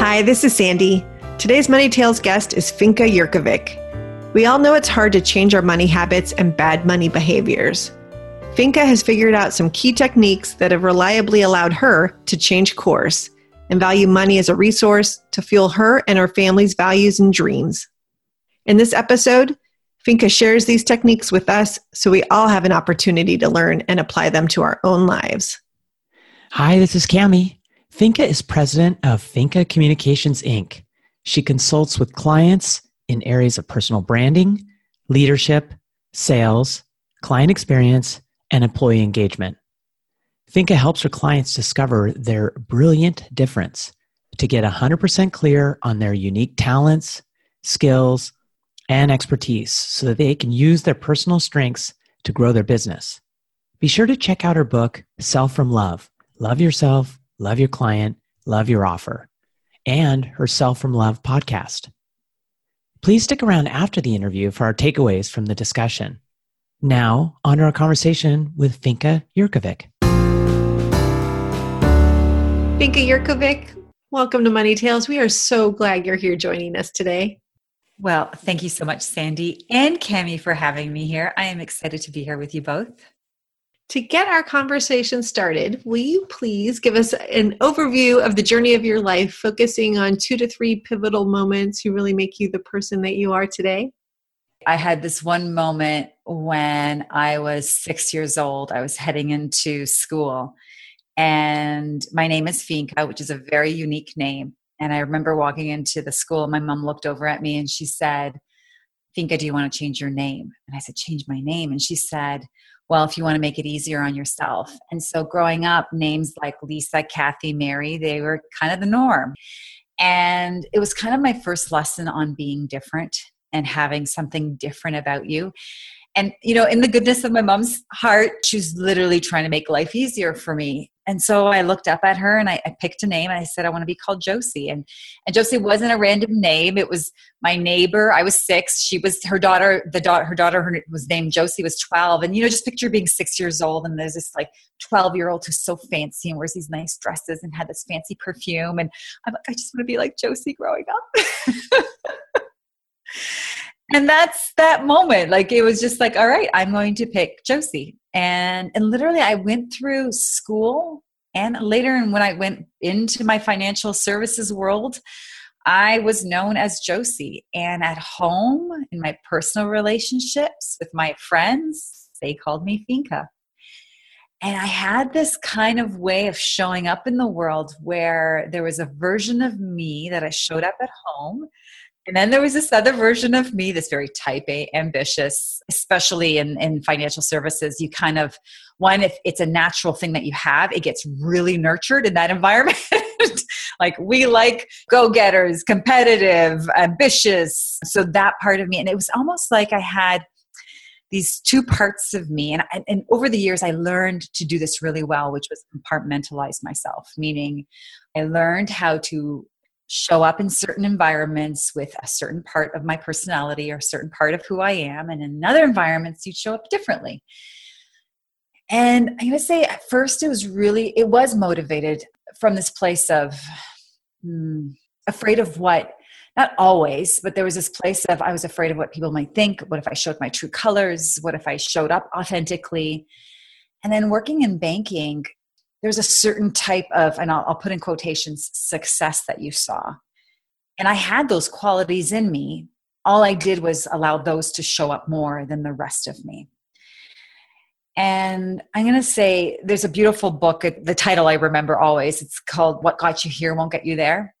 Hi, this is Sandy. Today's Money Tales guest is Finca Yurkovic. We all know it's hard to change our money habits and bad money behaviors. Finca has figured out some key techniques that have reliably allowed her to change course and value money as a resource to fuel her and her family's values and dreams. In this episode, Finca shares these techniques with us so we all have an opportunity to learn and apply them to our own lives. Hi, this is Cami. Finca is president of Finca Communications, Inc. She consults with clients in areas of personal branding, leadership, sales, client experience, and employee engagement. Finca helps her clients discover their brilliant difference to get 100% clear on their unique talents, skills, and expertise so that they can use their personal strengths to grow their business. Be sure to check out her book, Sell from Love, Love Yourself, Love Your Client, Love Your Offer, and her Sell from Love podcast. Please stick around after the interview for our takeaways from the discussion. Now, on to our conversation with Finca Yurkovic. Finca Yurkovic, welcome to Money Tales. We are so glad you're here joining us today. Well, thank you so much, Sandy and Cami, for having me here. I am excited to be here with you both. To get our conversation started, will you please give us an overview of the journey of your life, focusing on 2 to 3 pivotal moments who really make you the person that you are today? I had this one moment when I was 6 years old. I was heading into school, and my name is Finca, which is a very unique name. And I remember walking into the school, and my mom looked over at me and she said, "Finca, do you want to change your name?" And I said, "Change my name?" And she said, "Well, if you want to make it easier on yourself." And so growing up, names like Lisa, Kathy, Mary, they were kind of the norm. And it was kind of my first lesson on being different and having something different about you. And, you know, in the goodness of my mom's heart, she was literally trying to make life easier for me. And so I looked up at her and I picked a name. I said, I want to be called Josie. And Josie wasn't a random name. It was my neighbor. I was 6. She was her daughter. Her daughter was named Josie, was 12. And, you know, just picture being 6 years old. And there's this like 12-year-old who's so fancy and wears these nice dresses and had this fancy perfume. And I'm like, I just want to be like Josie growing up. And that's that moment. Like, it was just like, all right, I'm going to pick Josie. And literally I went through school, and later, and when I went into my financial services world, I was known as Josie. And at home, in my personal relationships with my friends, they called me Finca. And I had this kind of way of showing up in the world where there was a version of me that I showed up at home. And then there was this other version of me, this very type A, ambitious, especially in financial services. You kind of, one, if it's a natural thing that you have, it gets really nurtured in that environment. Like, we like go-getters, competitive, ambitious. So that part of me, and it was almost like I had these two parts of me. And over the years, I learned to do this really well, which was compartmentalize myself, meaning I learned how to show up in certain environments with a certain part of my personality or a certain part of who I am. And in other environments, you show up differently. And I would say at first it was motivated from this place of afraid of what, not always, but there was this place of, I was afraid of what people might think. What if I showed my true colors? What if I showed up authentically? And then working in banking, there's a certain type of, and I'll put in quotations, success that you saw. And I had those qualities in me. All I did was allow those to show up more than the rest of me. And I'm going to say there's a beautiful book, the title I remember always, it's called What Got You Here Won't Get You There.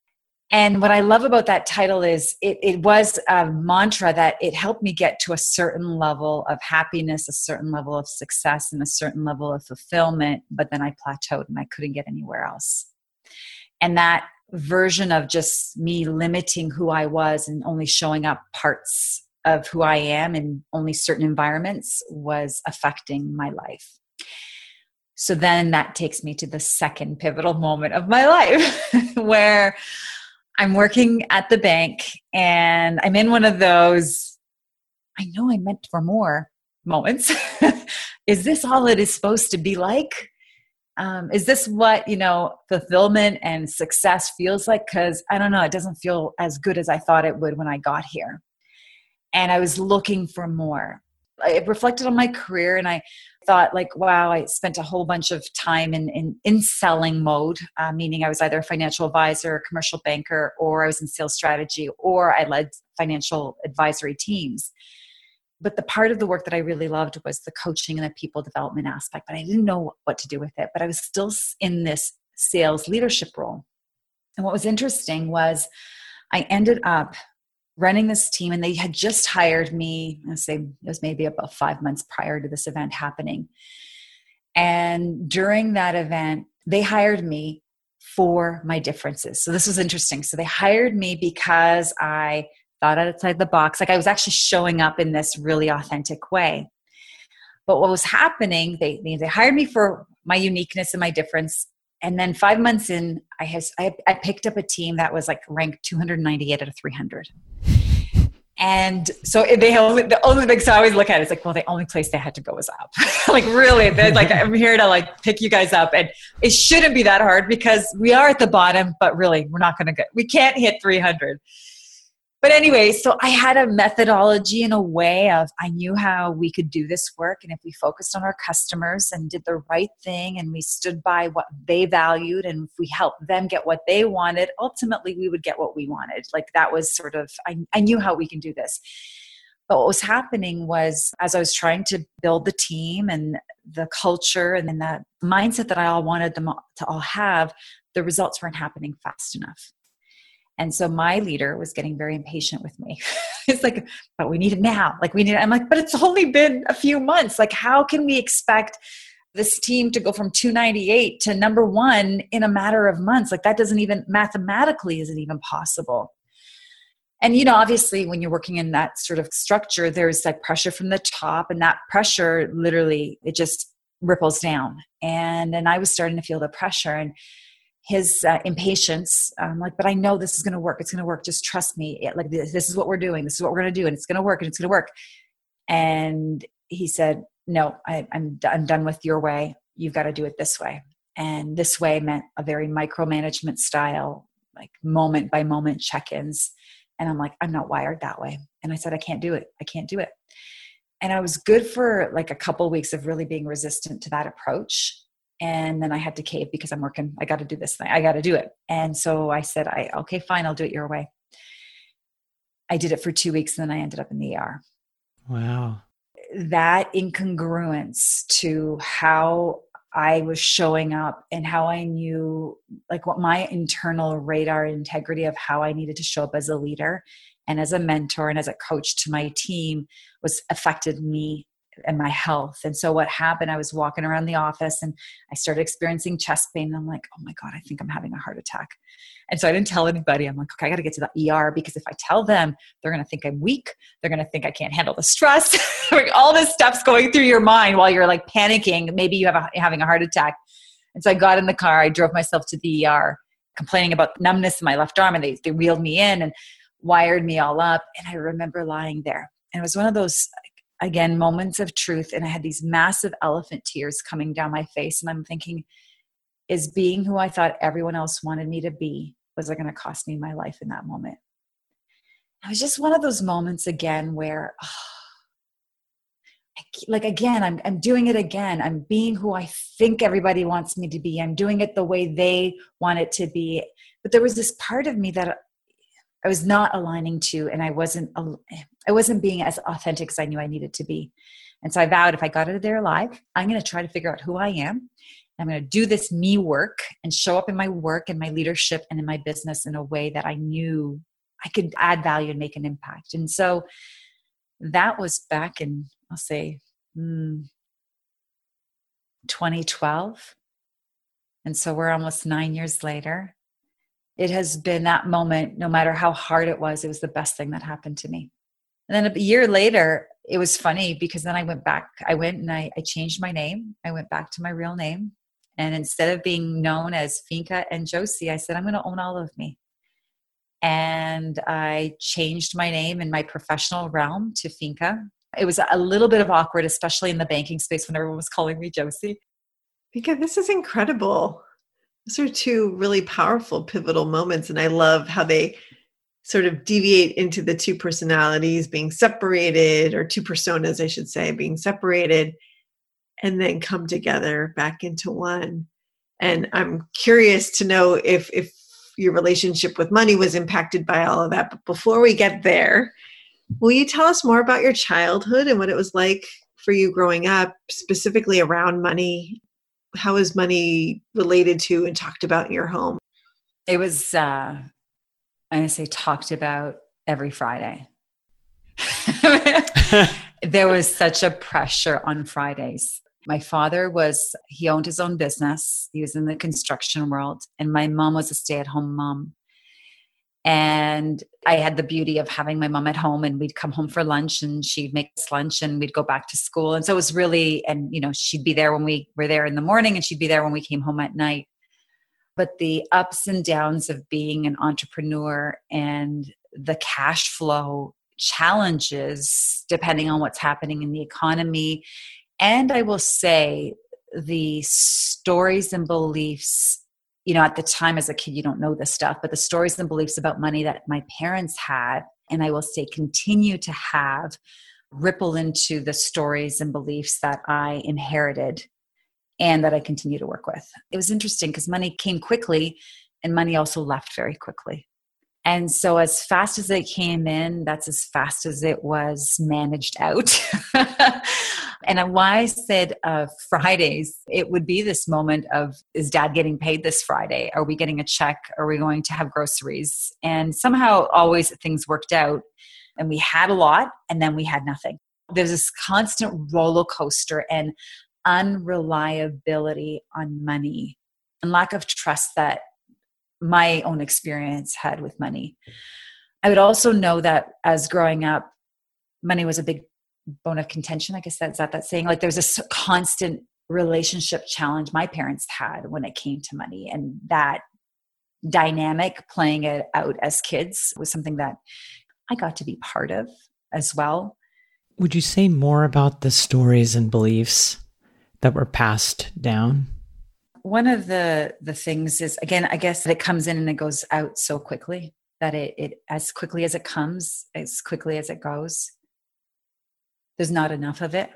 And what I love about that title is it was a mantra that it helped me get to a certain level of happiness, a certain level of success, and a certain level of fulfillment. But then I plateaued and I couldn't get anywhere else. And that version of just me limiting who I was and only showing up parts of who I am in only certain environments was affecting my life. So then that takes me to the second pivotal moment of my life where I'm working at the bank and I'm in one of those, I know I meant for more moments. Is this all it is supposed to be like? Is this what, fulfillment and success feels like? Because I don't know, it doesn't feel as good as I thought it would when I got here. And I was looking for more. It reflected on my career and I thought like, wow, I spent a whole bunch of time in selling mode, meaning I was either a financial advisor, a commercial banker, or I was in sales strategy, or I led financial advisory teams. But the part of the work that I really loved was the coaching and the people development aspect, but I didn't know what to do with it. But I was still in this sales leadership role. And what was interesting was I ended up running this team and they had just hired me. I'd say it was maybe about 5 months prior to this event happening. And during that event, they hired me for my differences. So this was interesting. So they hired me because I thought outside the box. Like I was actually showing up in this really authentic way. But what was happening, they hired me for my uniqueness and my difference. And then 5 months in, I picked up a team that was like ranked 298 out of 300. And so so I always look at it, it's like, well, the only place they had to go was up. Like really, they're like, I'm here to like pick you guys up. And it shouldn't be that hard because we are at the bottom, but really we're not going to we can't hit 300. But anyway, so I had a methodology and a way of, I knew how we could do this work. And if we focused on our customers and did the right thing and we stood by what they valued and if we helped them get what they wanted, ultimately we would get what we wanted. Like that was sort of, I knew how we can do this. But what was happening was as I was trying to build the team and the culture and then that mindset that I all wanted them to all have, the results weren't happening fast enough. And so my leader was getting very impatient with me. It's like, but we need it now. Like we need it. I'm like, but it's only been a few months. Like how can we expect this team to go from 298 to number one in a matter of months? Like that doesn't even mathematically isn't even possible. And, obviously when you're working in that sort of structure, there's like pressure from the top and that pressure literally, it just ripples down. And then I was starting to feel the pressure and his impatience. I'm like, but I know this is going to work. It's going to work. Just trust me. Like this is what we're doing. This is what we're going to do. And it's going to work and it's going to work. And he said, no, I'm done with your way. You've got to do it this way. And this way meant a very micromanagement style, like moment by moment check-ins. And I'm like, I'm not wired that way. And I said, I can't do it. I can't do it. And I was good for like a couple of weeks of really being resistant to that approach. And then I had to cave because I'm working. I got to do this thing. I got to do it. And so I said, okay, fine. I'll do it your way. I did it for 2 weeks and then I ended up in the ER. Wow. That incongruence to how I was showing up and how I knew like what my internal radar integrity of how I needed to show up as a leader and as a mentor and as a coach to my team was affected me and my health. And so what happened, I was walking around the office and I started experiencing chest pain. And I'm like, oh my God, I think I'm having a heart attack. And so I didn't tell anybody. I'm like, okay, I got to get to the ER because if I tell them, they're going to think I'm weak. They're going to think I can't handle the stress. All this stuff's going through your mind while you're like panicking. Maybe you have having a heart attack. And so I got in the car, I drove myself to the ER complaining about numbness in my left arm. And they wheeled me in and wired me all up. And I remember lying there. And it was one of those, again, moments of truth. And I had these massive elephant tears coming down my face. And I'm thinking, is being who I thought everyone else wanted me to be, was it going to cost me my life in that moment? It was just one of those moments again, where I'm doing it again. I'm being who I think everybody wants me to be. I'm doing it the way they want it to be. But there was this part of me that I was not aligning to, and I wasn't being as authentic as I knew I needed to be. And so I vowed, if I got out of there alive, I'm going to try to figure out who I am. I'm going to do this me work and show up in my work and my leadership and in my business in a way that I knew I could add value and make an impact. And so that was back in, I'll say, 2012. And so we're almost 9 years later. It has been that moment, no matter how hard it was the best thing that happened to me. And then a year later, it was funny because then I went back. I went and I changed my name. I went back to my real name. And instead of being known as Finca and Josie, I said, I'm going to own all of me. And I changed my name in my professional realm to Finca. It was a little bit of awkward, especially in the banking space when everyone was calling me Josie. Finca, this is incredible. Those are two really powerful, pivotal moments. And I love how they sort of deviate into the two personalities being separated, or two personas, I should say, being separated, and then come together back into one. And I'm curious to know if your relationship with money was impacted by all of that. But before we get there, will you tell us more about your childhood and what it was like for you growing up, specifically around money? How is money related to and talked about in your home? It was, I'm going to say, talked about every Friday. There was such a pressure on Fridays. My father he owned his own business. He was in the construction world. And my mom was a stay-at-home mom. And I had the beauty of having my mom at home, and we'd come home for lunch and she'd make us lunch and we'd go back to school. And so it was really, and you know, she'd be there when we were there in the morning and she'd be there when we came home at night. But the ups and downs of being an entrepreneur and the cash flow challenges, depending on what's happening in the economy. And I will say the stories and beliefs, you know, at the time as a kid, you don't know this stuff, but the stories and beliefs about money that my parents had, and I will say continue to have, ripple into the stories and beliefs that I inherited and that I continue to work with. It was interesting because money came quickly and money also left very quickly. And so as fast as it came in, that's as fast as it was managed out. And why I said Fridays, it would be this moment of, is dad getting paid this Friday? Are we getting a check? Are we going to have groceries? And somehow always things worked out, and we had a lot and then we had nothing. There's this constant roller coaster and unreliability on money and lack of trust that my own experience had with money. I would also know that as growing up, money was a big bone of contention. I guess that's not that saying. Like, there's this constant relationship challenge my parents had when it came to money, and that dynamic playing it out as kids was something that I got to be part of as well. Would you say more about the stories and beliefs that were passed down? One of the things is, again, I guess that it comes in and it goes out so quickly that it as quickly as it comes, as quickly as it goes, there's not enough of it.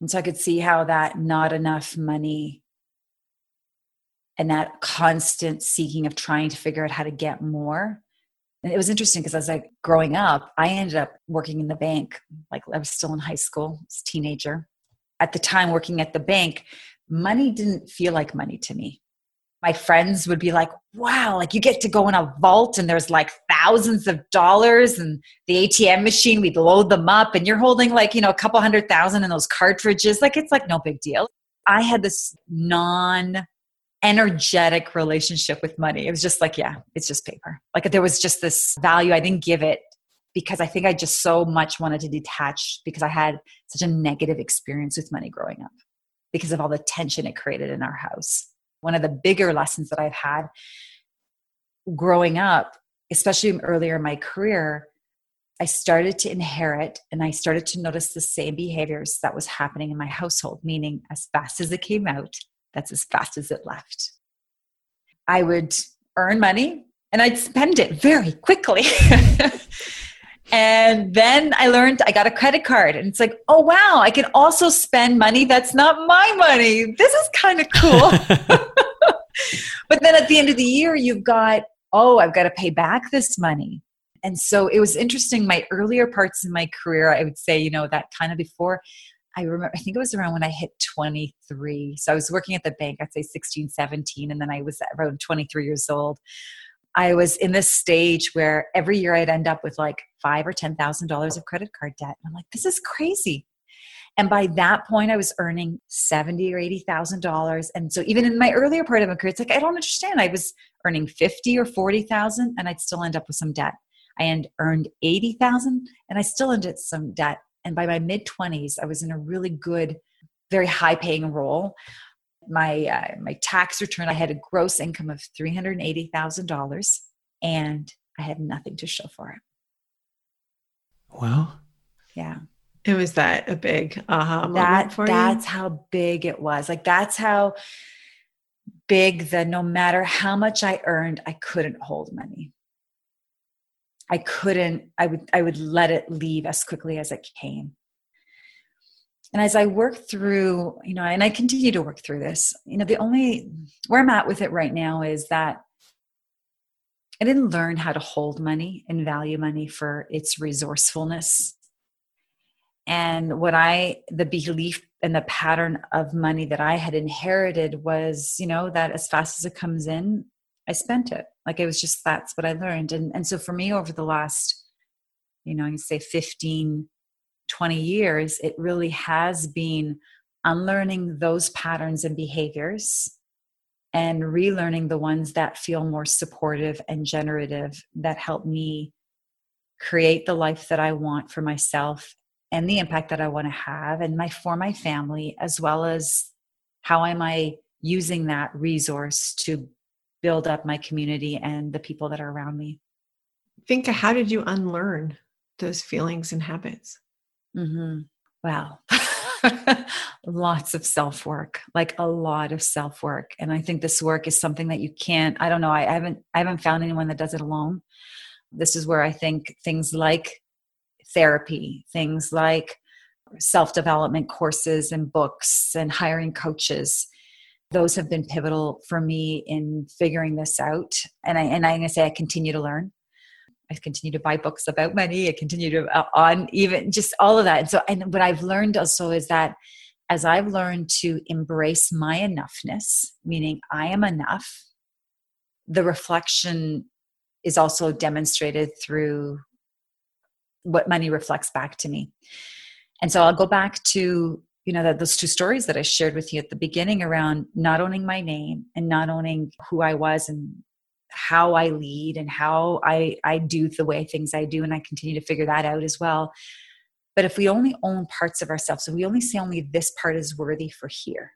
And so I could see how that not enough money and that constant seeking of trying to figure out how to get more. And it was interesting because as I was growing up, I ended up working in the bank. Like, I was still in high school, I was a teenager. At the time working at the bank, money didn't feel like money to me. My friends would be like, wow, like you get to go in a vault and there's like thousands of dollars and the ATM machine, we'd load them up and you're holding like, you know, a couple hundred thousand in those cartridges. Like, it's like no big deal. I had this non-energetic relationship with money. It was just like, yeah, it's just paper. Like, there was just this value I didn't give it, because I think I just so much wanted to detach because I had such a negative experience with money growing up because of all the tension it created in our house. One of the bigger lessons that I've had growing up, especially earlier in my career, I started to inherit and I started to notice the same behaviors that was happening in my household, meaning as fast as it came out, that's as fast as it left. I would earn money and I'd spend it very quickly. And then I learned I got a credit card and it's like, oh, wow, I can also spend money that's not my money. This is kind of cool. But then at the end of the year, you've got oh, I've got to pay back this money. And so it was interesting. My earlier parts in my career, I would say, you know, that kind of before, I remember, I think it was around when I hit 23. So I was working at the bank, I'd say 16, 17. And then I was around 23 years old. I was in this stage where every year I'd end up with like $5,000 or $10,000 of credit card debt. And I'm like, this is crazy. And by that point, I was earning $70,000 or $80,000. And so even in my earlier part of my career, it's like, I don't understand. I was earning $50,000 or $40,000 and I'd still end up with some debt. I earned $80,000 and I still ended up some debt. And by my mid-20s, I was in a really good, very high-paying role. My tax return, I had a gross income of $380,000 and I had nothing to show for it. Wow. Yeah. It was that a big aha moment for you? That's how big it was. Like, that's how big that no matter how much I earned, I couldn't hold money. I would let it leave as quickly as it came. And as I worked through, you know, and I continue to work through this, you know, the only where I'm at with it right now is that I didn't learn how to hold money and value money for its resourcefulness. And the belief and the pattern of money that I had inherited was, you know, that as fast as it comes in, I spent it. Like, it was just, that's what I learned. And so for me, over the last, you know, you say 15, 20 years, it really has been unlearning those patterns and behaviors and relearning the ones that feel more supportive and generative, that help me create the life that I want for myself and the impact that I want to have and for my family, as well as how am I using that resource to build up my community and the people that are around me. Finca, how did you unlearn those feelings and habits? Mm-hmm. Wow. Lots of self-work, like a lot of self-work. And I think this work is something that you can't, I don't know. I haven't found anyone that does it alone. This is where I think things like therapy, things like self-development courses and books and hiring coaches, those have been pivotal for me in figuring this out. And I'm going to say I continue to learn. I continue to buy books about money. I continue to on even just all of that. And so, and what I've learned also is that as I've learned to embrace my enoughness, meaning I am enough, the reflection is also demonstrated through what money reflects back to me. And so I'll go back to, you know, that those two stories that I shared with you at the beginning around not owning my name and not owning who I was and how I lead and how I do the way things I do. And I continue to figure that out as well. But if we only own parts of ourselves, so we only say only this part is worthy for here,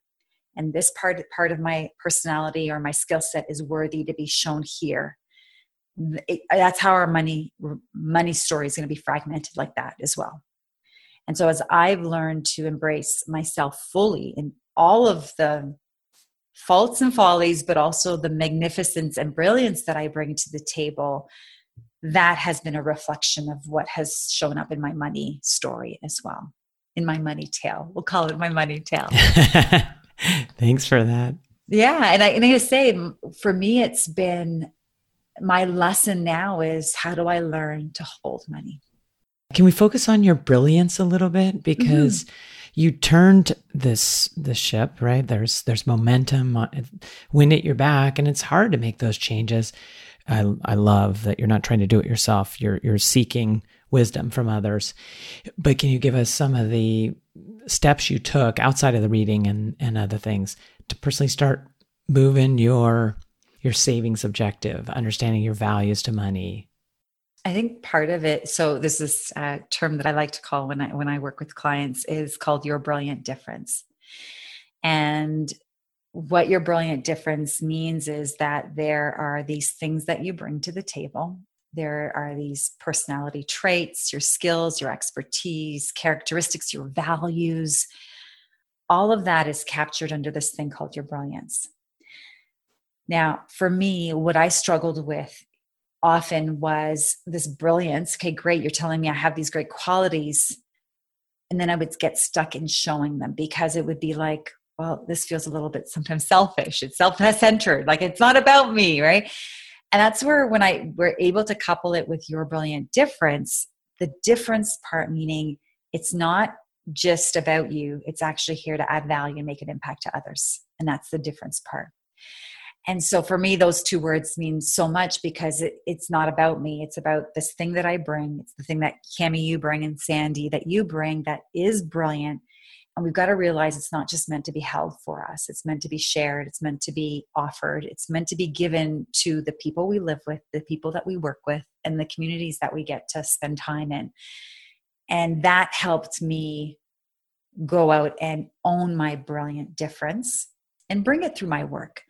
and this part of my personality or my skill set is worthy to be shown here. That's how our money story is going to be fragmented like that as well. And so as I've learned to embrace myself fully in all of the faults and follies, but also the magnificence and brilliance that I bring to the table, that has been a reflection of what has shown up in my money story as well, in my money tale. We'll call it my money tale. Thanks for that. Yeah. And I say, for me, it's been my lesson now is how do I learn to hold money? Can we focus on your brilliance a little bit? Because you turned the ship, right? There's momentum, wind at your back, and it's hard to make those changes. I love that you're not trying to do it yourself. You're seeking wisdom from others. But can you give us some of the steps you took outside of the reading and other things to personally start moving your savings objective, understanding your values to money? I think part of it, so this is a term that I like to call when I work with clients, is called your brilliant difference. And what your brilliant difference means is that there are these things that you bring to the table. There are these personality traits, your skills, your expertise, characteristics, your values. All of that is captured under this thing called your brilliance. Now, for me, what I struggled with often was this brilliance. Okay, great. You're telling me I have these great qualities. And then I would get stuck in showing them, because it would be like, well, this feels a little bit sometimes selfish. It's self-centered. Like, it's not about me, right? And that's where when I were able to couple it with Your Brilliant Difference, the difference part meaning it's not just about you, it's actually here to add value and make an impact to others. And that's the difference part. And so for me, those two words mean so much because it's not about me. It's about this thing that I bring. It's the thing that Cammie, you bring, and Sandy, that you bring, that is brilliant. And we've got to realize it's not just meant to be held for us. It's meant to be shared. It's meant to be offered. It's meant to be given to the people we live with, the people that we work with, and the communities that we get to spend time in. And that helped me go out and own my brilliant difference and bring it through my work.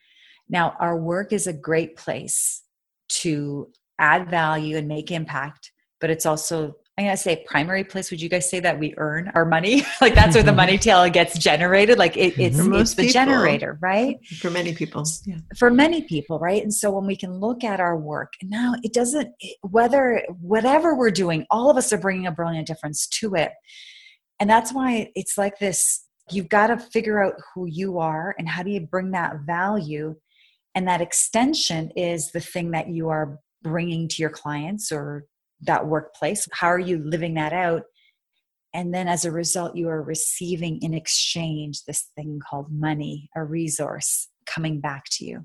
Now, our work is a great place to add value and make impact, but it's also, I'm going to say, primary place. Would you guys say that we earn our money? Like that's where the money tail gets generated. Like it's the generator, right? For many people. Yeah. For many people, right? And so when we can look at our work, now it doesn't, whatever we're doing, all of us are bringing a brilliant difference to it. And that's why it's like this, you've got to figure out who you are and how do you bring that value. And that extension is the thing that you are bringing to your clients or that workplace. How are you living that out? And then as a result, you are receiving in exchange this thing called money, a resource coming back to you.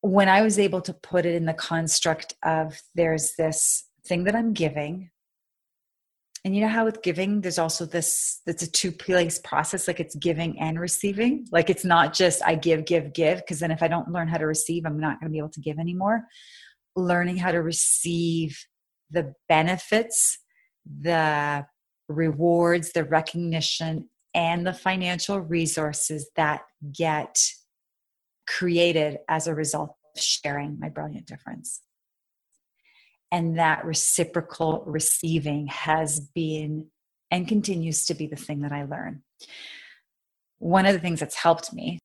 When I was able to put it in the construct of there's this thing that I'm giving. And you know how with giving, there's also this, it's a two-place process, like it's giving and receiving. Like it's not just I give, because then if I don't learn how to receive, I'm not going to be able to give anymore. Learning how to receive the benefits, the rewards, the recognition, and the financial resources that get created as a result of sharing my brilliant difference. And that reciprocal receiving has been and continues to be the thing that I learn. One of the things that's helped me,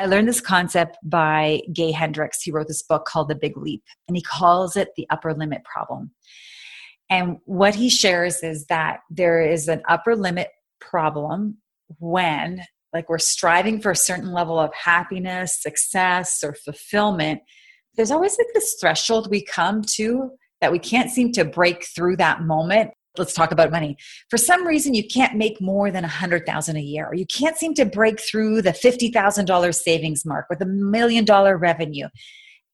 I learned this concept by Gay Hendricks. He wrote this book called The Big Leap, and he calls it the upper limit problem. And what he shares is that there is an upper limit problem when, like, we're striving for a certain level of happiness, success, or fulfillment. There's always like this threshold we come to that we can't seem to break through that moment. Let's talk about money. For some reason, you can't make more than $100,000 a year, or you can't seem to break through the $50,000 savings mark or the $1 million revenue.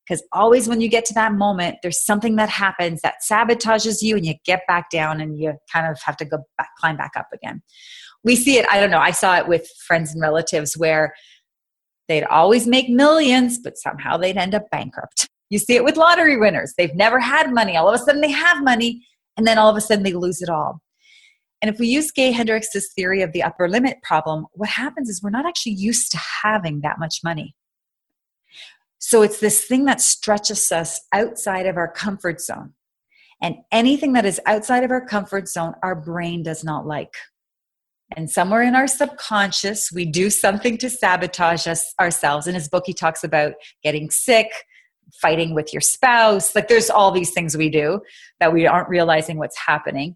Because always when you get to that moment, there's something that happens that sabotages you and you get back down and you kind of have to go back, climb back up again. We see it, I don't know, I saw it with friends and relatives where they'd always make millions, but somehow they'd end up bankrupt. You see it with lottery winners. They've never had money. All of a sudden they have money, and then all of a sudden they lose it all. And if we use Gay Hendricks' theory of the upper limit problem, what happens is we're not actually used to having that much money. So it's this thing that stretches us outside of our comfort zone. And anything that is outside of our comfort zone, our brain does not like. And somewhere in our subconscious, we do something to sabotage ourselves. In his book, he talks about getting sick, fighting with your spouse. Like there's all these things we do that we aren't realizing what's happening.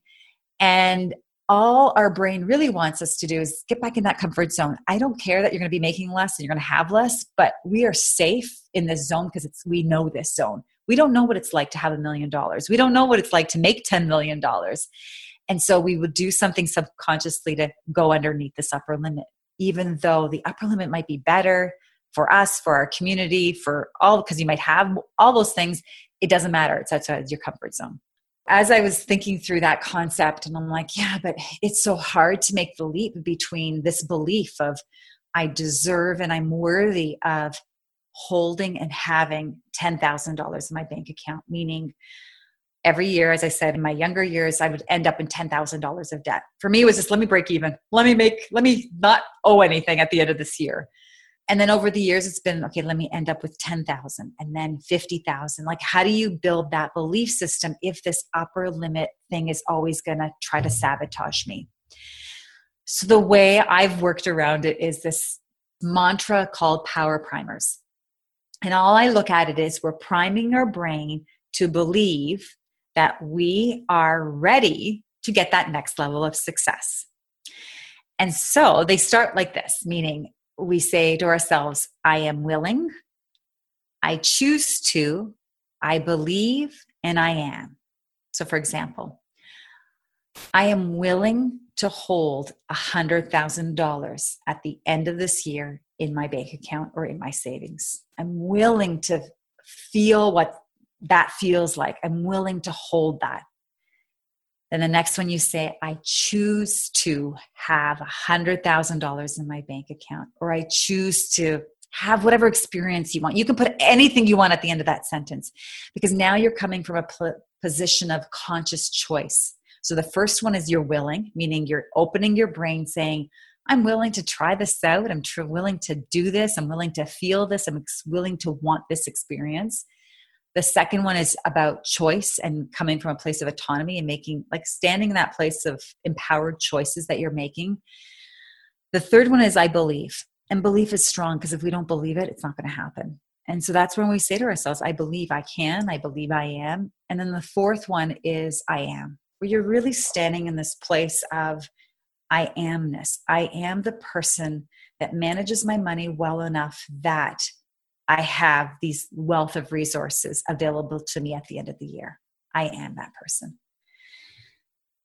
And all our brain really wants us to do is get back in that comfort zone. I don't care that you're going to be making less and you're going to have less, but we are safe in this zone because we know this zone. We don't know what it's like to have $1 million. We don't know what it's like to make $10 million. And so we would do something subconsciously to go underneath this upper limit, even though the upper limit might be better for us, for our community, for all, because you might have all those things. It doesn't matter. It's outside your comfort zone. As I was thinking through that concept, and I'm like, yeah, but it's so hard to make the leap between this belief of I deserve and I'm worthy of holding and having $10,000 in my bank account, meaning every year, as I said, in my younger years, I would end up in $10,000 of debt. For me, it was just, let me break even. Let me not owe anything at the end of this year. And then over the years, it's been, okay, let me end up with 10,000 and then 50,000. Like, how do you build that belief system if this upper limit thing is always going to try to sabotage me? So the way I've worked around it is this mantra called power primers. And all I look at it is we're priming our brain to believe that we are ready to get that next level of success. And so they start like this, meaning, we say to ourselves, I am willing, I choose to, I believe and I am. So for example, I am willing to hold $100,000 at the end of this year in my bank account or in my savings. I'm willing to feel what that feels like. I'm willing to hold that. Then the next one you say, I choose to have $100,000 in my bank account, or I choose to have whatever experience you want. You can put anything you want at the end of that sentence, because now you're coming from a position of conscious choice. So the first one is you're willing, meaning you're opening your brain saying, I'm willing to try this out. I'm willing to do this. I'm willing to feel this. I'm willing to want this experience. The second one is about choice and coming from a place of autonomy and making, like, standing in that place of empowered choices that you're making. The third one is I believe. And belief is strong, because if we don't believe it, it's not going to happen. And so that's when we say to ourselves, I believe I can, I believe I am. And then the fourth one is I am, where you're really standing in this place of I amness. I am the person that manages my money well enough that I have these wealth of resources available to me at the end of the year. I am that person.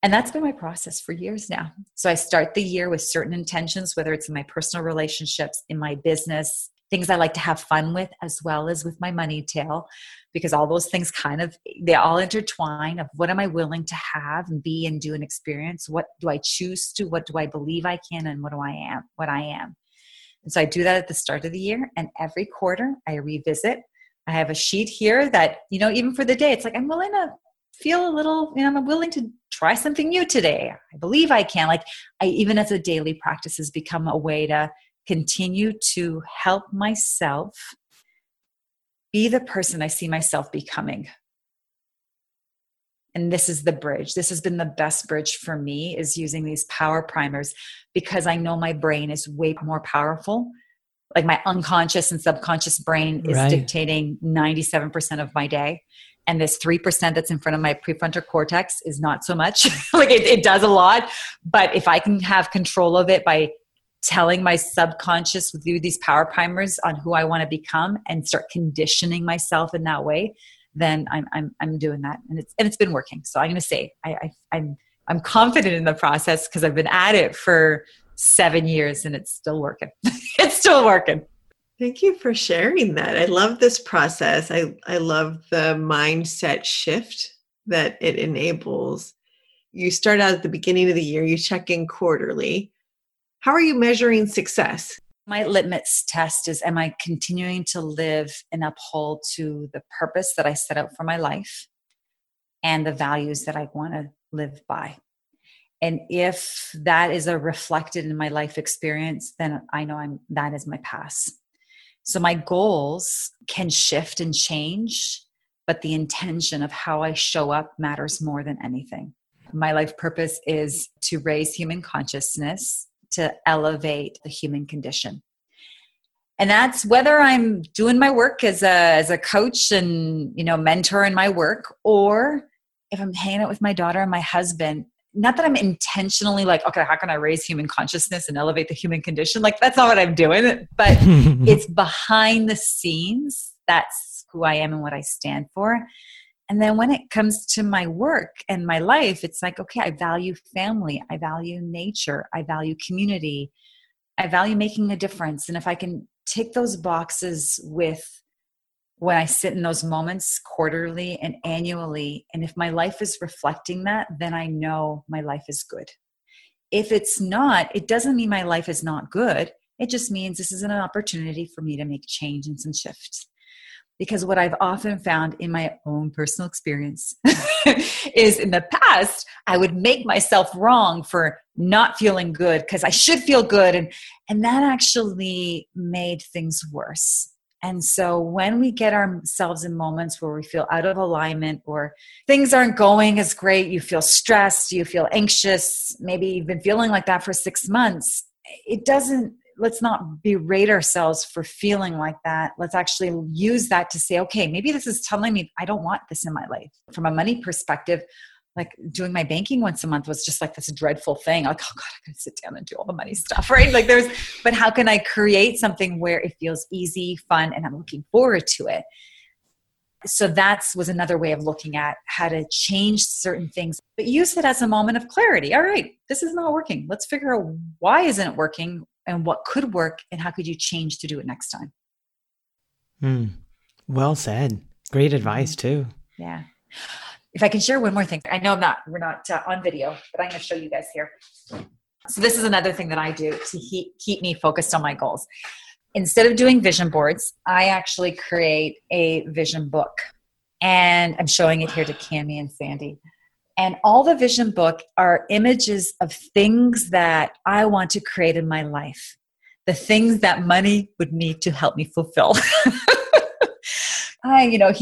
And that's been my process for years now. So I start the year with certain intentions, whether it's in my personal relationships, in my business, things I like to have fun with, as well as with my money tail, because all those things kind of, they all intertwine of what am I willing to have and be and do and experience? What do I choose to? What do I believe I can? And what do I am? What I am. And so I do that at the start of the year. And every quarter I revisit. I have a sheet here that, you know, even for the day, it's like, I'm willing to feel a little, you know, I'm willing to try something new today. I believe I can. Like, I, even as a daily practice, has become a way to continue to help myself be the person I see myself becoming. And this is the bridge. This has been the best bridge for me, is using these power primers, because I know my brain is way more powerful. Like, my unconscious and subconscious brain is dictating 97% of my day. And this 3% that's in front of my prefrontal cortex is not so much. Like, it does a lot. But if I can have control of it by telling my subconscious through these power primers on who I want to become and start conditioning myself in that way, then I'm doing that. And it's been working. So I'm going to say I'm confident in the process, because I've been at it for 7 years and it's still working. It's still working. Thank you for sharing that. I love this process. I love the mindset shift that it enables. You start out at the beginning of the year, you check in quarterly. How are you measuring success? My litmus test is, am I continuing to live and uphold to the purpose that I set out for my life and the values that I want to live by? And if that is reflected in my life experience, then I know that is my pass. So my goals can shift and change, but the intention of how I show up matters more than anything. My life purpose is to raise human consciousness, to elevate the human condition. And that's whether I'm doing my work as a coach and, you know, mentor in my work, or if I'm hanging out with my daughter and my husband. Not that I'm intentionally like, okay, how can I raise human consciousness and elevate the human condition? Like, that's not what I'm doing, but it's behind the scenes. That's who I am and what I stand for. And then when it comes to my work and my life, it's like, okay, I value family. I value nature. I value community. I value making a difference. And if I can tick those boxes with when I sit in those moments quarterly and annually, and if my life is reflecting that, then I know my life is good. If it's not, it doesn't mean my life is not good. It just means this is an opportunity for me to make change and some shifts. Because what I've often found in my own personal experience is, in the past, I would make myself wrong for not feeling good because I should feel good. And that actually made things worse. And so when we get ourselves in moments where we feel out of alignment or things aren't going as great, you feel stressed, you feel anxious, maybe you've been feeling like that for 6 months, let's not berate ourselves for feeling like that. Let's actually use that to say, okay, maybe this is telling me I don't want this in my life. From a money perspective, like, doing my banking once a month was just like this dreadful thing. Like, oh God, I gotta sit down and do all the money stuff, right? Like, but how can I create something where it feels easy, fun, and I'm looking forward to it? So that was another way of looking at how to change certain things, but use it as a moment of clarity. All right, this is not working. Let's figure out why isn't it working and what could work and how could you change to do it next time. Well said. Great advice too. Yeah. If I can share one more thing, I know we're not on video, but I'm going to show you guys here. So this is another thing that I do to keep me focused on my goals. Instead of doing vision boards, I actually create a vision book, and I'm showing it here to Cami and Sandy. And all the vision book are images of things that I want to create in my life, the things that money would need to help me fulfill. So one of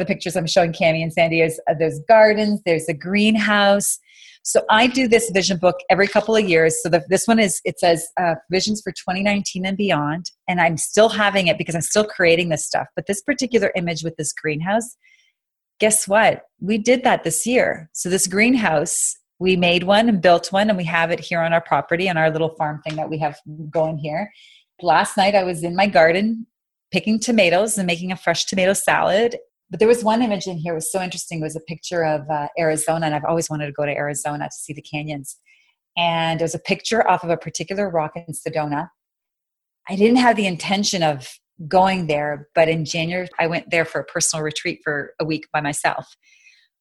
the pictures I'm showing Cami and Sandy is there's gardens, there's a greenhouse. So I do this vision book every couple of years. So this one it says visions for 2019 and beyond. And I'm still having it because I'm still creating this stuff. But this particular image with this greenhouse, guess what? We did that this year. So this greenhouse, we made one and built one, and we have it here on our property, on our little farm thing that we have going here. Last night I was in my garden picking tomatoes and making a fresh tomato salad. But there was one image in here that was so interesting. It was a picture of Arizona, and I've always wanted to go to Arizona to see the canyons. And there was a picture off of a particular rock in Sedona. I didn't have the intention of going there, but in January, I went there for a personal retreat for a week by myself.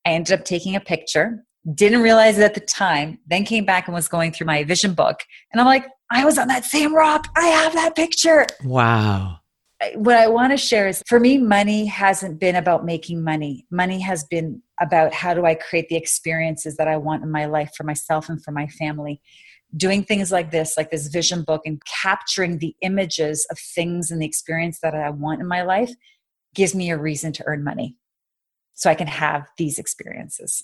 I ended up taking a picture, didn't realize it at the time, then came back and was going through my vision book. And I'm like, I was on that same rock. I have that picture. Wow. What I want to share is, for me, money hasn't been about making money. Money has been about how do I create the experiences that I want in my life for myself and for my family. Doing things like this vision book and capturing the images of things and the experience that I want in my life gives me a reason to earn money so I can have these experiences.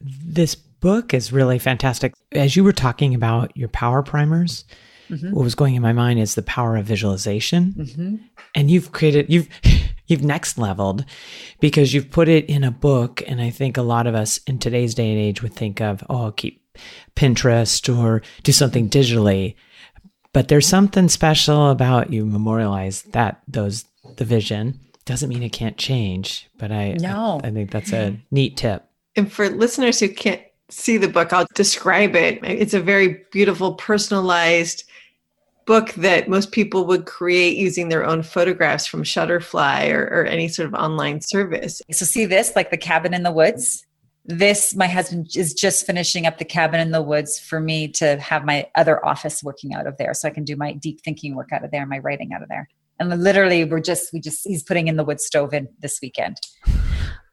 This book is really fantastic. As you were talking about your power primers, mm-hmm. what was going in my mind is the power of visualization. Mm-hmm. And you've next leveled because you've put it in a book. And I think a lot of us in today's day and age would think of, oh, I'll keep Pinterest or do something digitally. But there's something special about you memorialize that, the vision. Doesn't mean it can't change, but I think that's a neat tip. And for listeners who can't see the book, I'll describe it. It's a very beautiful, personalized book that most people would create using their own photographs from Shutterfly or any sort of online service. So see this, like the cabin in the woods? This, my husband is just finishing up the cabin in the woods for me to have my other office working out of there. So I can do my deep thinking work out of there, my writing out of there. And literally he's putting in the wood stove in this weekend.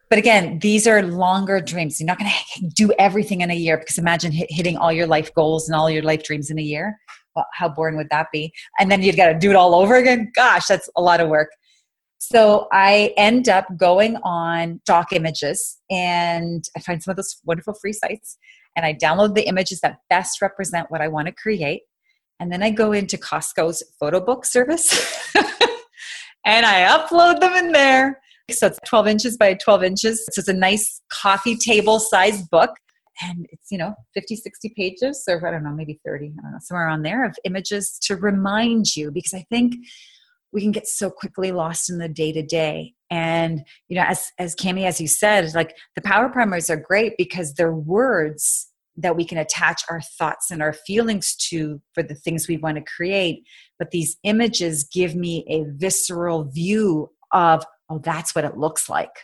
But again, these are longer dreams. You're not going to do everything in a year because imagine hitting all your life goals and all your life dreams in a year. Well, how boring would that be? And then you've got to do it all over again. Gosh, that's a lot of work. So I end up going on stock images and I find some of those wonderful free sites and I download the images that best represent what I want to create. And then I go into Costco's photo book service and I upload them in there. So it's 12 inches by 12 inches. So it's a nice coffee table sized book. And it's, 50, 60 pages, or I don't know, maybe 30, I don't know, somewhere around there of images to remind you, because I think we can get so quickly lost in the day to day. And, as Cami, as you said, like the power primers are great because they're words that we can attach our thoughts and our feelings to for the things we want to create. But these images give me a visceral view of, oh, that's what it looks like.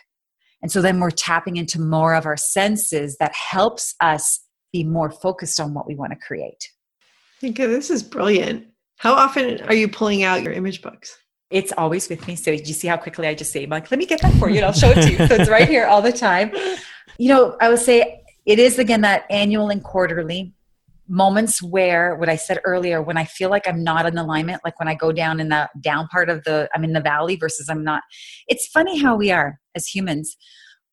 And so then we're tapping into more of our senses that helps us be more focused on what we want to create. Finca, this is brilliant. How often are you pulling out your image books? It's always with me. So you see how quickly I just say, like, let me get that for you and I'll show it to you. So it's right here all the time. I would say it is, again, that annual and quarterly moments where what I said earlier, when I feel like I'm not in alignment, like when I go down in the down part of I'm in the valley versus I'm not. It's funny how we are as humans.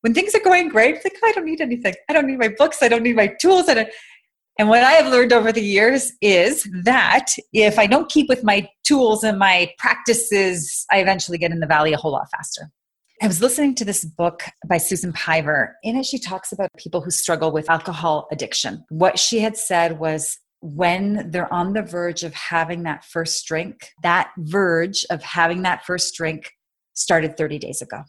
When things are going great, it's like, oh, I don't need anything. I don't need my books. I don't need my tools. And what I have learned over the years is that if I don't keep with my tools and my practices, I eventually get in the valley a whole lot faster. I was listening to this book by Susan Piver. In it, she talks about people who struggle with alcohol addiction. What she had said was when they're on the verge of having that first drink, started 30 days ago.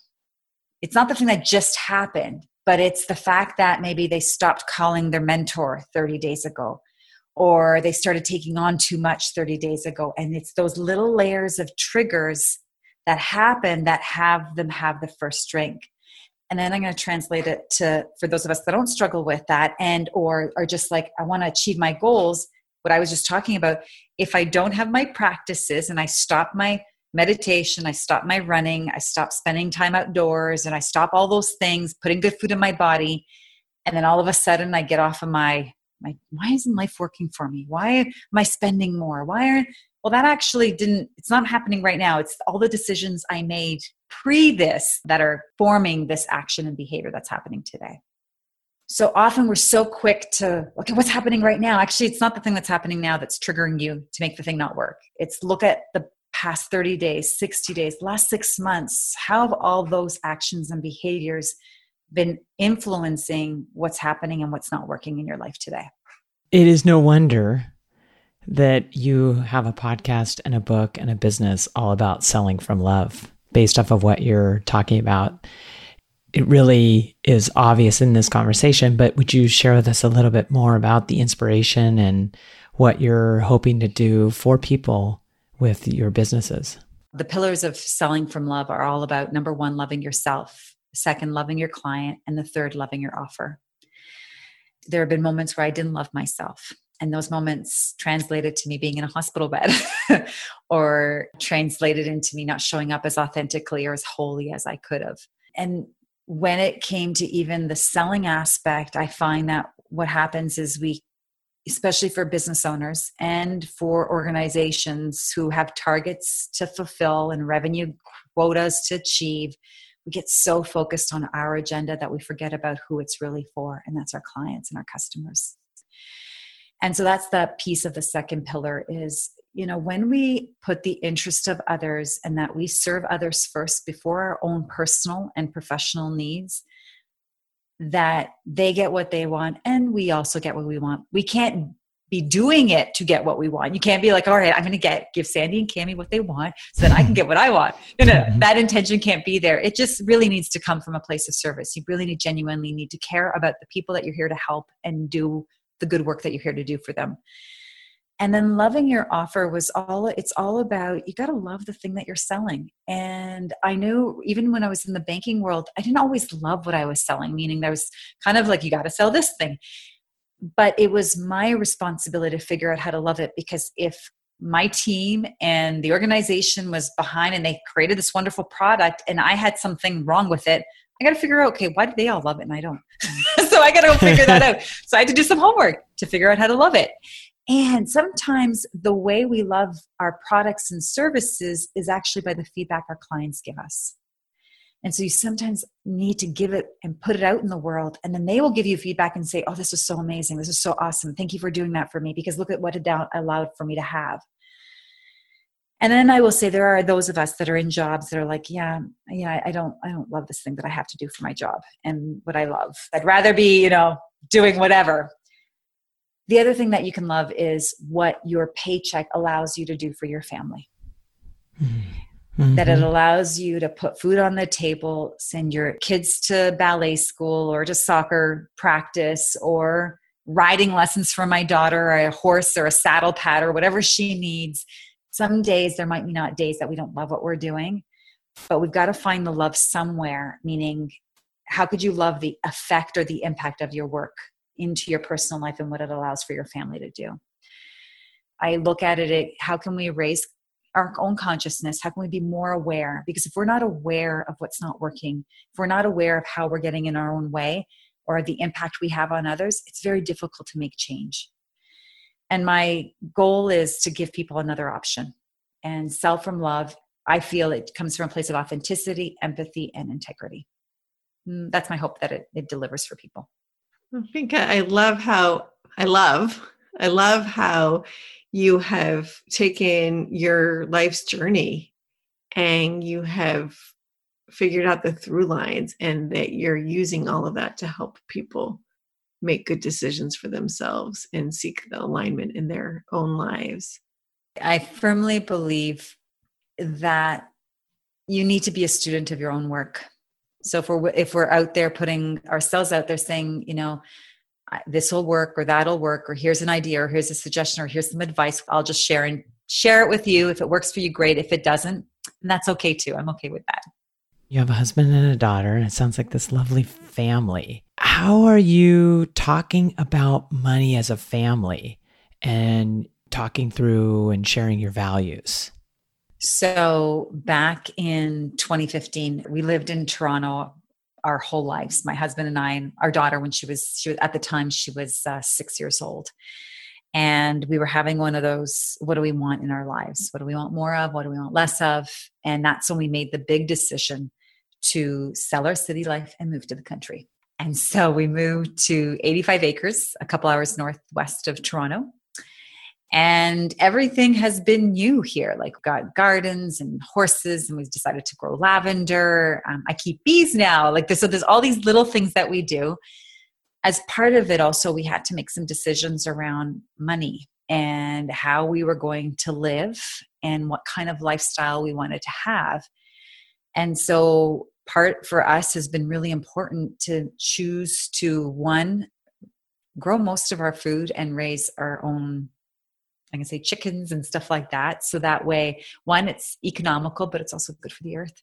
it's not the thing that just happened, but it's the fact that maybe they stopped calling their mentor 30 days ago, or they started taking on too much 30 days ago. And it's those little layers of triggers that happen that have them have the first drink. And then I'm going to translate it to, for those of us that don't struggle with that and, or are just like, I want to achieve my goals. What I was just talking about, if I don't have my practices and I stop my meditation, I stop my running, I stop spending time outdoors, and I stop all those things, putting good food in my body. And then all of a sudden I get off of my, why isn't life working for me? Why am I spending more? Well, that actually it's not happening right now. It's all the decisions I made pre this that are forming this action and behavior that's happening today. So often we're so quick to, okay, what's happening right now? Actually, it's not the thing that's happening now that's triggering you to make the thing not work. It's look at the past 30 days, 60 days, last 6 months. How have all those actions and behaviors been influencing what's happening and what's not working in your life today? It is no wonder that you have a podcast and a book and a business all about selling from love based off of what you're talking about. It really is obvious in this conversation, but would you share with us a little bit more about the inspiration and what you're hoping to do for people with your businesses? The pillars of selling from love are all about, 1, loving yourself, 2, loving your client, and the 3rd, loving your offer. There have been moments where I didn't love myself. And those moments translated to me being in a hospital bed or translated into me not showing up as authentically or as wholly as I could have. And when it came to even the selling aspect, I find that what happens is we, especially for business owners and for organizations who have targets to fulfill and revenue quotas to achieve, we get so focused on our agenda that we forget about who it's really for, and that's our clients and our customers. And so that's the piece of the 2nd pillar is, when we put the interest of others and that we serve others first before our own personal and professional needs, that they get what they want and we also get what we want. We can't be doing it to get what we want. You can't be like, all right, I'm going to give Sandy and Cammie what they want so that I can get what I want. No, that intention can't be there. It just really needs to come from a place of service. You really genuinely need to care about the people that you're here to help and do the good work that you're here to do for them. And then loving your offer it's all about, you got to love the thing that you're selling. And I knew even when I was in the banking world, I didn't always love what I was selling, meaning there was kind of like, you got to sell this thing. But it was my responsibility to figure out how to love it, because if my team and the organization was behind and they created this wonderful product and I had something wrong with it, I got to figure out, okay, why do they all love it and I don't? So I got to go figure that out. So I had to do some homework to figure out how to love it. And sometimes the way we love our products and services is actually by the feedback our clients give us. And so you sometimes need to give it and put it out in the world, and then they will give you feedback and say, oh, this was so amazing. This is so awesome. Thank you for doing that for me, because look at what it allowed for me to have. And then I will say there are those of us that are in jobs that are like, yeah, I don't love this thing that I have to do for my job and what I love. I'd rather be, doing whatever. The other thing that you can love is what your paycheck allows you to do for your family. Mm-hmm. That it allows you to put food on the table, send your kids to ballet school or to soccer practice or riding lessons for my daughter, or a horse or a saddle pad or whatever she needs. Some days there might be not days that we don't love what we're doing, but we've got to find the love somewhere, meaning how could you love the effect or the impact of your work into your personal life and what it allows for your family to do? I look at it, how can we raise our own consciousness? How can we be more aware? Because if we're not aware of what's not working, if we're not aware of how we're getting in our own way or the impact we have on others, it's very difficult to make change. And my goal is to give people another option. And sell from love, I feel it comes from a place of authenticity, empathy, and integrity. That's my hope that it delivers for people. Finca, I love how you have taken your life's journey and you have figured out the through lines, and that you're using all of that to help people make good decisions for themselves and seek the alignment in their own lives. I firmly believe that you need to be a student of your own work. So if we're out there putting ourselves out there saying, you know, this will work or that'll work, or here's an idea, or here's a suggestion, or here's some advice, I'll just share it with you. If it works for you, great. If it doesn't, and that's okay too. I'm okay with that. You have a husband and a daughter, and it sounds like this lovely family. How are you talking about money as a family and talking through and sharing your values? So back in 2015, we lived in Toronto our whole lives, my husband and I, and our daughter, when she was at the time, she was 6 years old. And we were having one of those, what do we want in our lives? What do we want more of? What do we want less of? And that's when we made the big decision to sell our city life and move to the country. And so we moved to 85 acres, a couple hours northwest of Toronto. And everything has been new here. Like, we've got gardens and horses, and we've decided to grow lavender. I keep bees now. Like, so there's all these little things that we do. As part of it also, we had to make some decisions around money and how we were going to live and what kind of lifestyle we wanted to have. And so part for us has been really important to choose to, one, grow most of our food and raise our own, I can say, chickens and stuff like that. So that way, one, it's economical, but it's also good for the earth.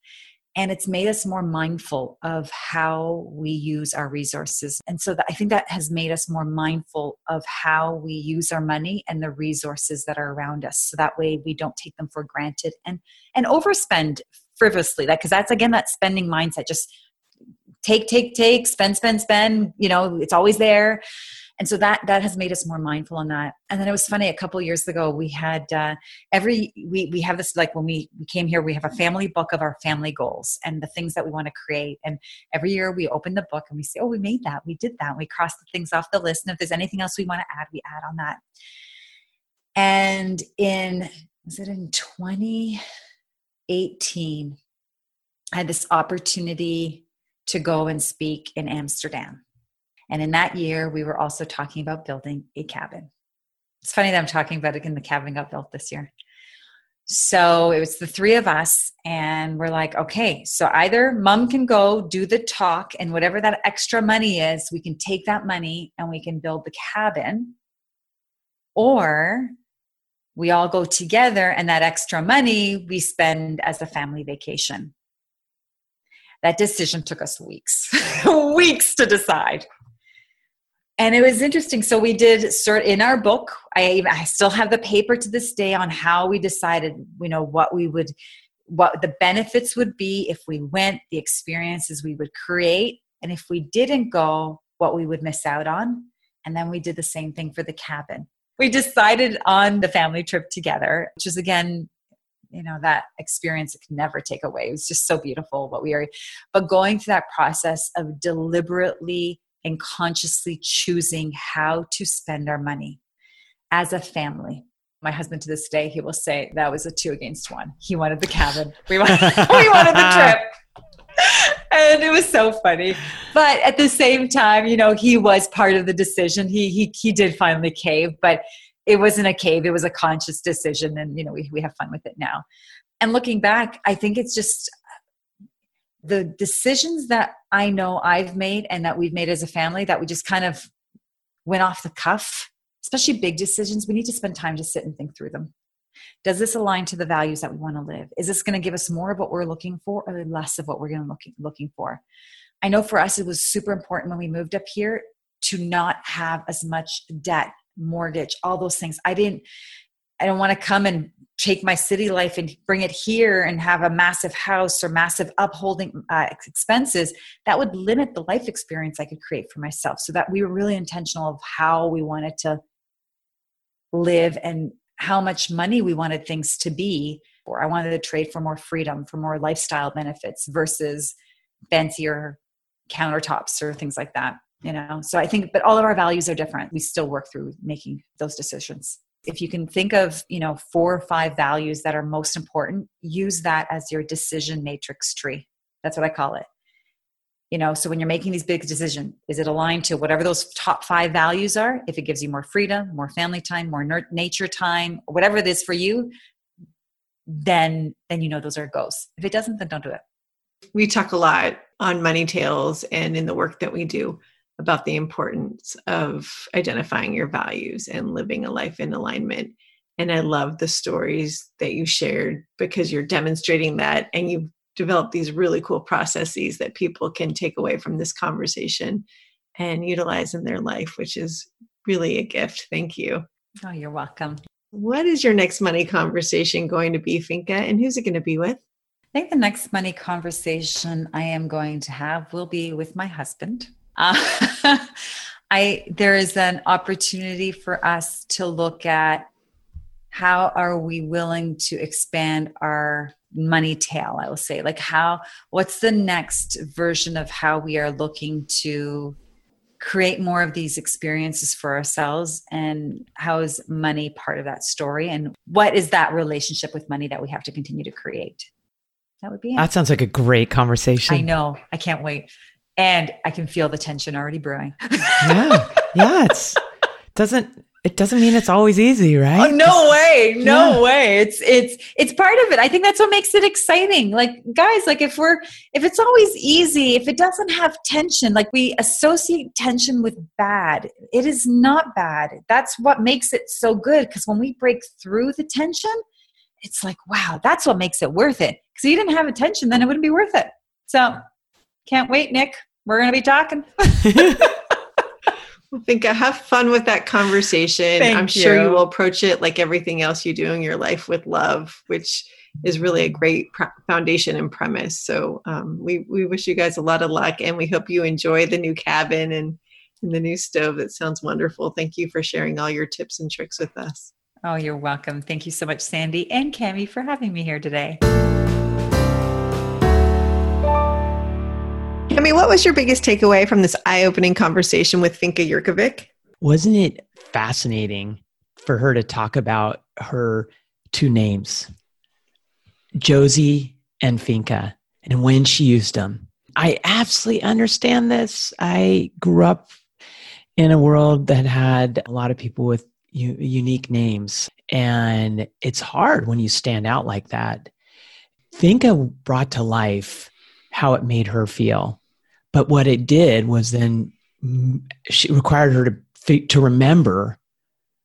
And it's made us more mindful of how we use our resources. And so I think that has made us more mindful of how we use our money and the resources that are around us. So that way we don't take them for granted and overspend frivolously. Because that's, again, that spending mindset. Just take, spend. You know, it's always there. And so that has made us more mindful on that. And then it was funny, a couple of years ago, we had we have this, like, when we came here, we have a family book of our family goals and the things that we want to create. And every year we open the book and we say, oh, we made that, we did that. We cross the things off the list. And if there's anything else we want to add, we add on that. And was it in 2018, I had this opportunity to go and speak in Amsterdam. And in that year, we were also talking about building a cabin. It's funny that I'm talking about it, and the cabin got built this year. So it was the three of us, and we're like, okay, so either mom can go do the talk, and whatever that extra money is, we can take that money and we can build the cabin, or we all go together and that extra money we spend as a family vacation. That decision took us weeks to decide. And it was interesting. So we did sort in our book. I still have the paper to this day on how we decided, you know, what the benefits would be if we went, the experiences we would create, and if we didn't go, what we would miss out on. And then we did the same thing for the cabin. We decided on the family trip together, which is, again, you know, that experience I can never take away. It was just so beautiful what we are. But going through that process of deliberately and consciously choosing how to spend our money as a family. My husband to this day, he will say that was a 2 against 1. He wanted the cabin. We wanted the trip. And it was so funny. But at the same time, you know, he was part of the decision. He did finally cave, but it wasn't a cave. It was a conscious decision. And, you know, we have fun with it now. And looking back, I think it's just the decisions that I know I've made and that we've made as a family that we just kind of went off the cuff, especially big decisions. We need to spend time to sit and think through them. Does this align to the values that we want to live? Is this going to give us more of what we're looking for or less of what we're going to looking for? I know for us, it was super important when we moved up here to not have as much debt, mortgage, all those things. I don't want to come and take my city life and bring it here and have a massive house or massive upholding expenses that would limit the life experience I could create for myself. So that we were really intentional of how we wanted to live and how much money we wanted things to be. Or I wanted to trade for more freedom, for more lifestyle benefits versus fancier countertops or things like that. You know, so I think, but all of our values are different. We still work through making those decisions. If you can think of, you know, 4 or 5 values that are most important, use that as your decision matrix tree. That's what I call it. You know, so when you're making these big decisions, is it aligned to whatever those top 5 values are? If it gives you more freedom, more family time, more nature time, whatever it is for you, then you know those are goals. If it doesn't, then don't do it. We talk a lot on Money Tales and in the work that we do about the importance of identifying your values and living a life in alignment. And I love the stories that you shared because you're demonstrating that, and you've developed these really cool processes that people can take away from this conversation and utilize in their life, which is really a gift. Thank you. Oh, you're welcome. What is your next money conversation going to be, Finca, and who's it going to be with? I think the next money conversation I am going to have will be with my husband. There is an opportunity for us to look at how are we willing to expand our money tale, I will say. Like what's the next version of how we are looking to create more of these experiences for ourselves, and how is money part of that story, and what is that relationship with money that we have to continue to create? That would be it. That sounds like a great conversation. I know. I can't wait. And I can feel the tension already brewing. Yeah. It doesn't mean it's always easy, right? Oh, no way. It's part of it. I think that's what makes it exciting. Like guys, like if it's always easy, if it doesn't have tension, like we associate tension with bad, it is not bad. That's what makes it so good. 'Cause when we break through the tension, it's like, wow, that's what makes it worth it. Because if you didn't have attention, then it wouldn't be worth it. So can't wait, Nick. We're going to be talking. Well, Finca, have fun with that conversation. I'm sure you will approach it like everything else you do in your life with love, which is really a great foundation and premise. So we wish you guys a lot of luck, and we hope you enjoy the new cabin and the new stove. That sounds wonderful. Thank you for sharing all your tips and tricks with us. Oh, you're welcome. Thank you so much, Sandy and Cammie, for having me here today. Cammie, what was your biggest takeaway from this eye-opening conversation with Finca Yurkovic? Wasn't it fascinating for her to talk about her two names, Josie and Finca, and when she used them? I absolutely understand this. I grew up in a world that had a lot of people with unique names, and it's hard when you stand out like that. Finca brought to life how it made her feel, but what it did was then she required her to remember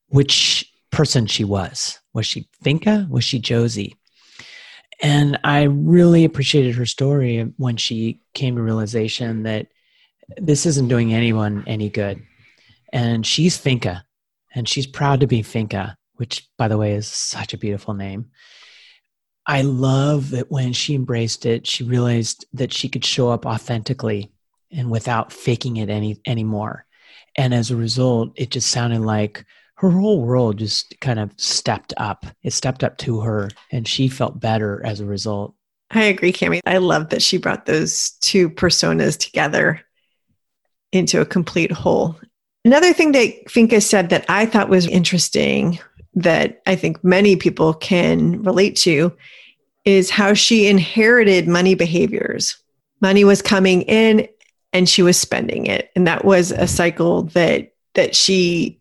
which person she was. Was she Finca? Was she Josie? And I really appreciated her story when she came to realization that this isn't doing anyone any good, and she's Finca. And she's proud to be Finca, which, by the way, is such a beautiful name. I love that when she embraced it, she realized that she could show up authentically and without faking it anymore. And as a result, it just sounded like her whole world just kind of stepped up. It stepped up to her, and she felt better as a result. I agree, Cammie. I love that she brought those two personas together into a complete whole. Another thing that Finca said that I thought was interesting, that I think many people can relate to, is how she inherited money behaviors. Money was coming in and she was spending it. And that was a cycle that she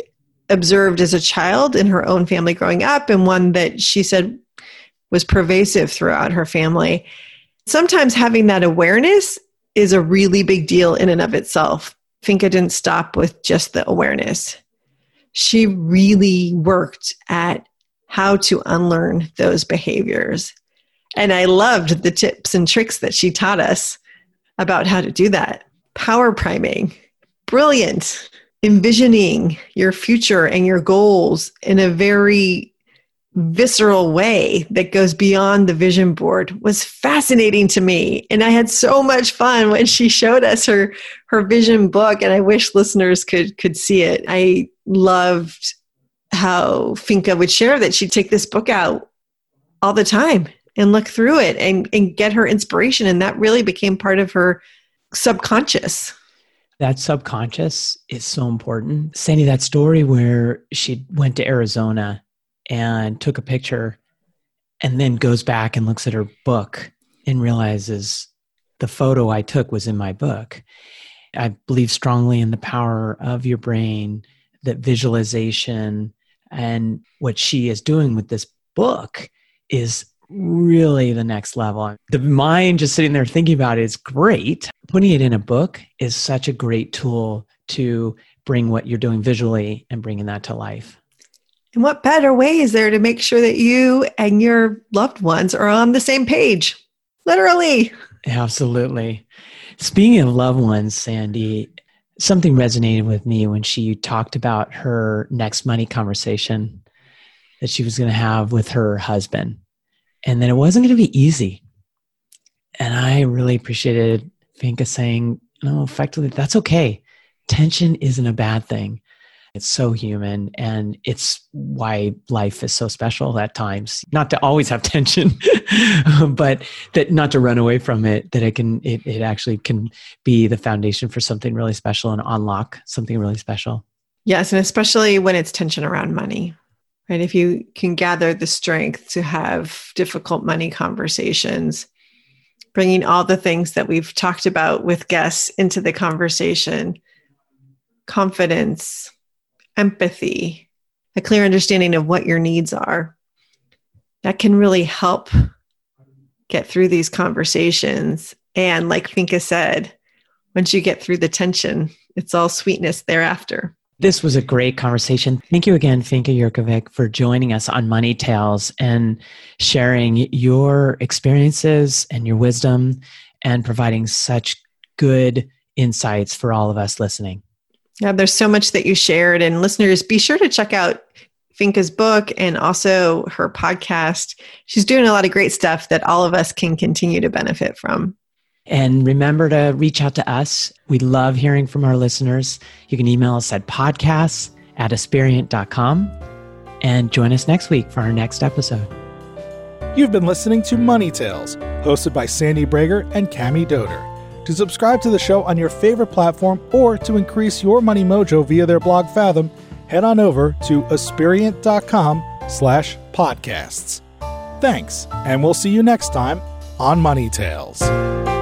observed as a child in her own family growing up, and one that she said was pervasive throughout her family. Sometimes having that awareness is a really big deal in and of itself. Finca didn't stop with just the awareness. She really worked at how to unlearn those behaviors. And I loved the tips and tricks that she taught us about how to do that. Power priming, brilliant, envisioning your future and your goals in a very visceral way that goes beyond the vision board was fascinating to me. And I had so much fun when she showed us her vision book, and I wish listeners could see it. I loved how Finca would share that she'd take this book out all the time and look through it and get her inspiration. And that really became part of her subconscious. That subconscious is so important. Sandy, that story where she went to Arizona and took a picture and then goes back and looks at her book and realizes the photo I took was in my book. I believe strongly in the power of your brain, that visualization, and what she is doing with this book is really the next level. The mind just sitting there thinking about it is great. Putting it in a book is such a great tool to bring what you're doing visually and bringing that to life. And what better way is there to make sure that you and your loved ones are on the same page? Literally. Absolutely. Speaking of loved ones, Sandy, something resonated with me when she talked about her next money conversation that she was going to have with her husband. And then it wasn't going to be easy. And I really appreciated Finca saying, no, effectively, that's okay. Tension isn't a bad thing. It's so human. And it's why life is so special at times, not to always have tension, but that not to run away from it, that it actually can be the foundation for something really special and unlock something really special. Yes. And especially when it's tension around money. Right? If you can gather the strength to have difficult money conversations, bringing all the things that we've talked about with guests into the conversation, confidence, empathy, a clear understanding of what your needs are, that can really help get through these conversations. And like Finca said, once you get through the tension, it's all sweetness thereafter. This was a great conversation. Thank you again, Finca Yurkovic, for joining us on Money Tales and sharing your experiences and your wisdom and providing such good insights for all of us listening. Yeah, there's so much that you shared. And listeners, be sure to check out Finca's book and also her podcast. She's doing a lot of great stuff that all of us can continue to benefit from. And remember to reach out to us. We love hearing from our listeners. You can email us at podcasts@aspiriant.com and join us next week for our next episode. You've been listening to Money Tales, hosted by Sandy Brager and Cami Doder. To subscribe to the show on your favorite platform or to increase your money mojo via their blog Fathom, head on over to aspiriant.com/podcasts. Thanks, and we'll see you next time on Money Tales.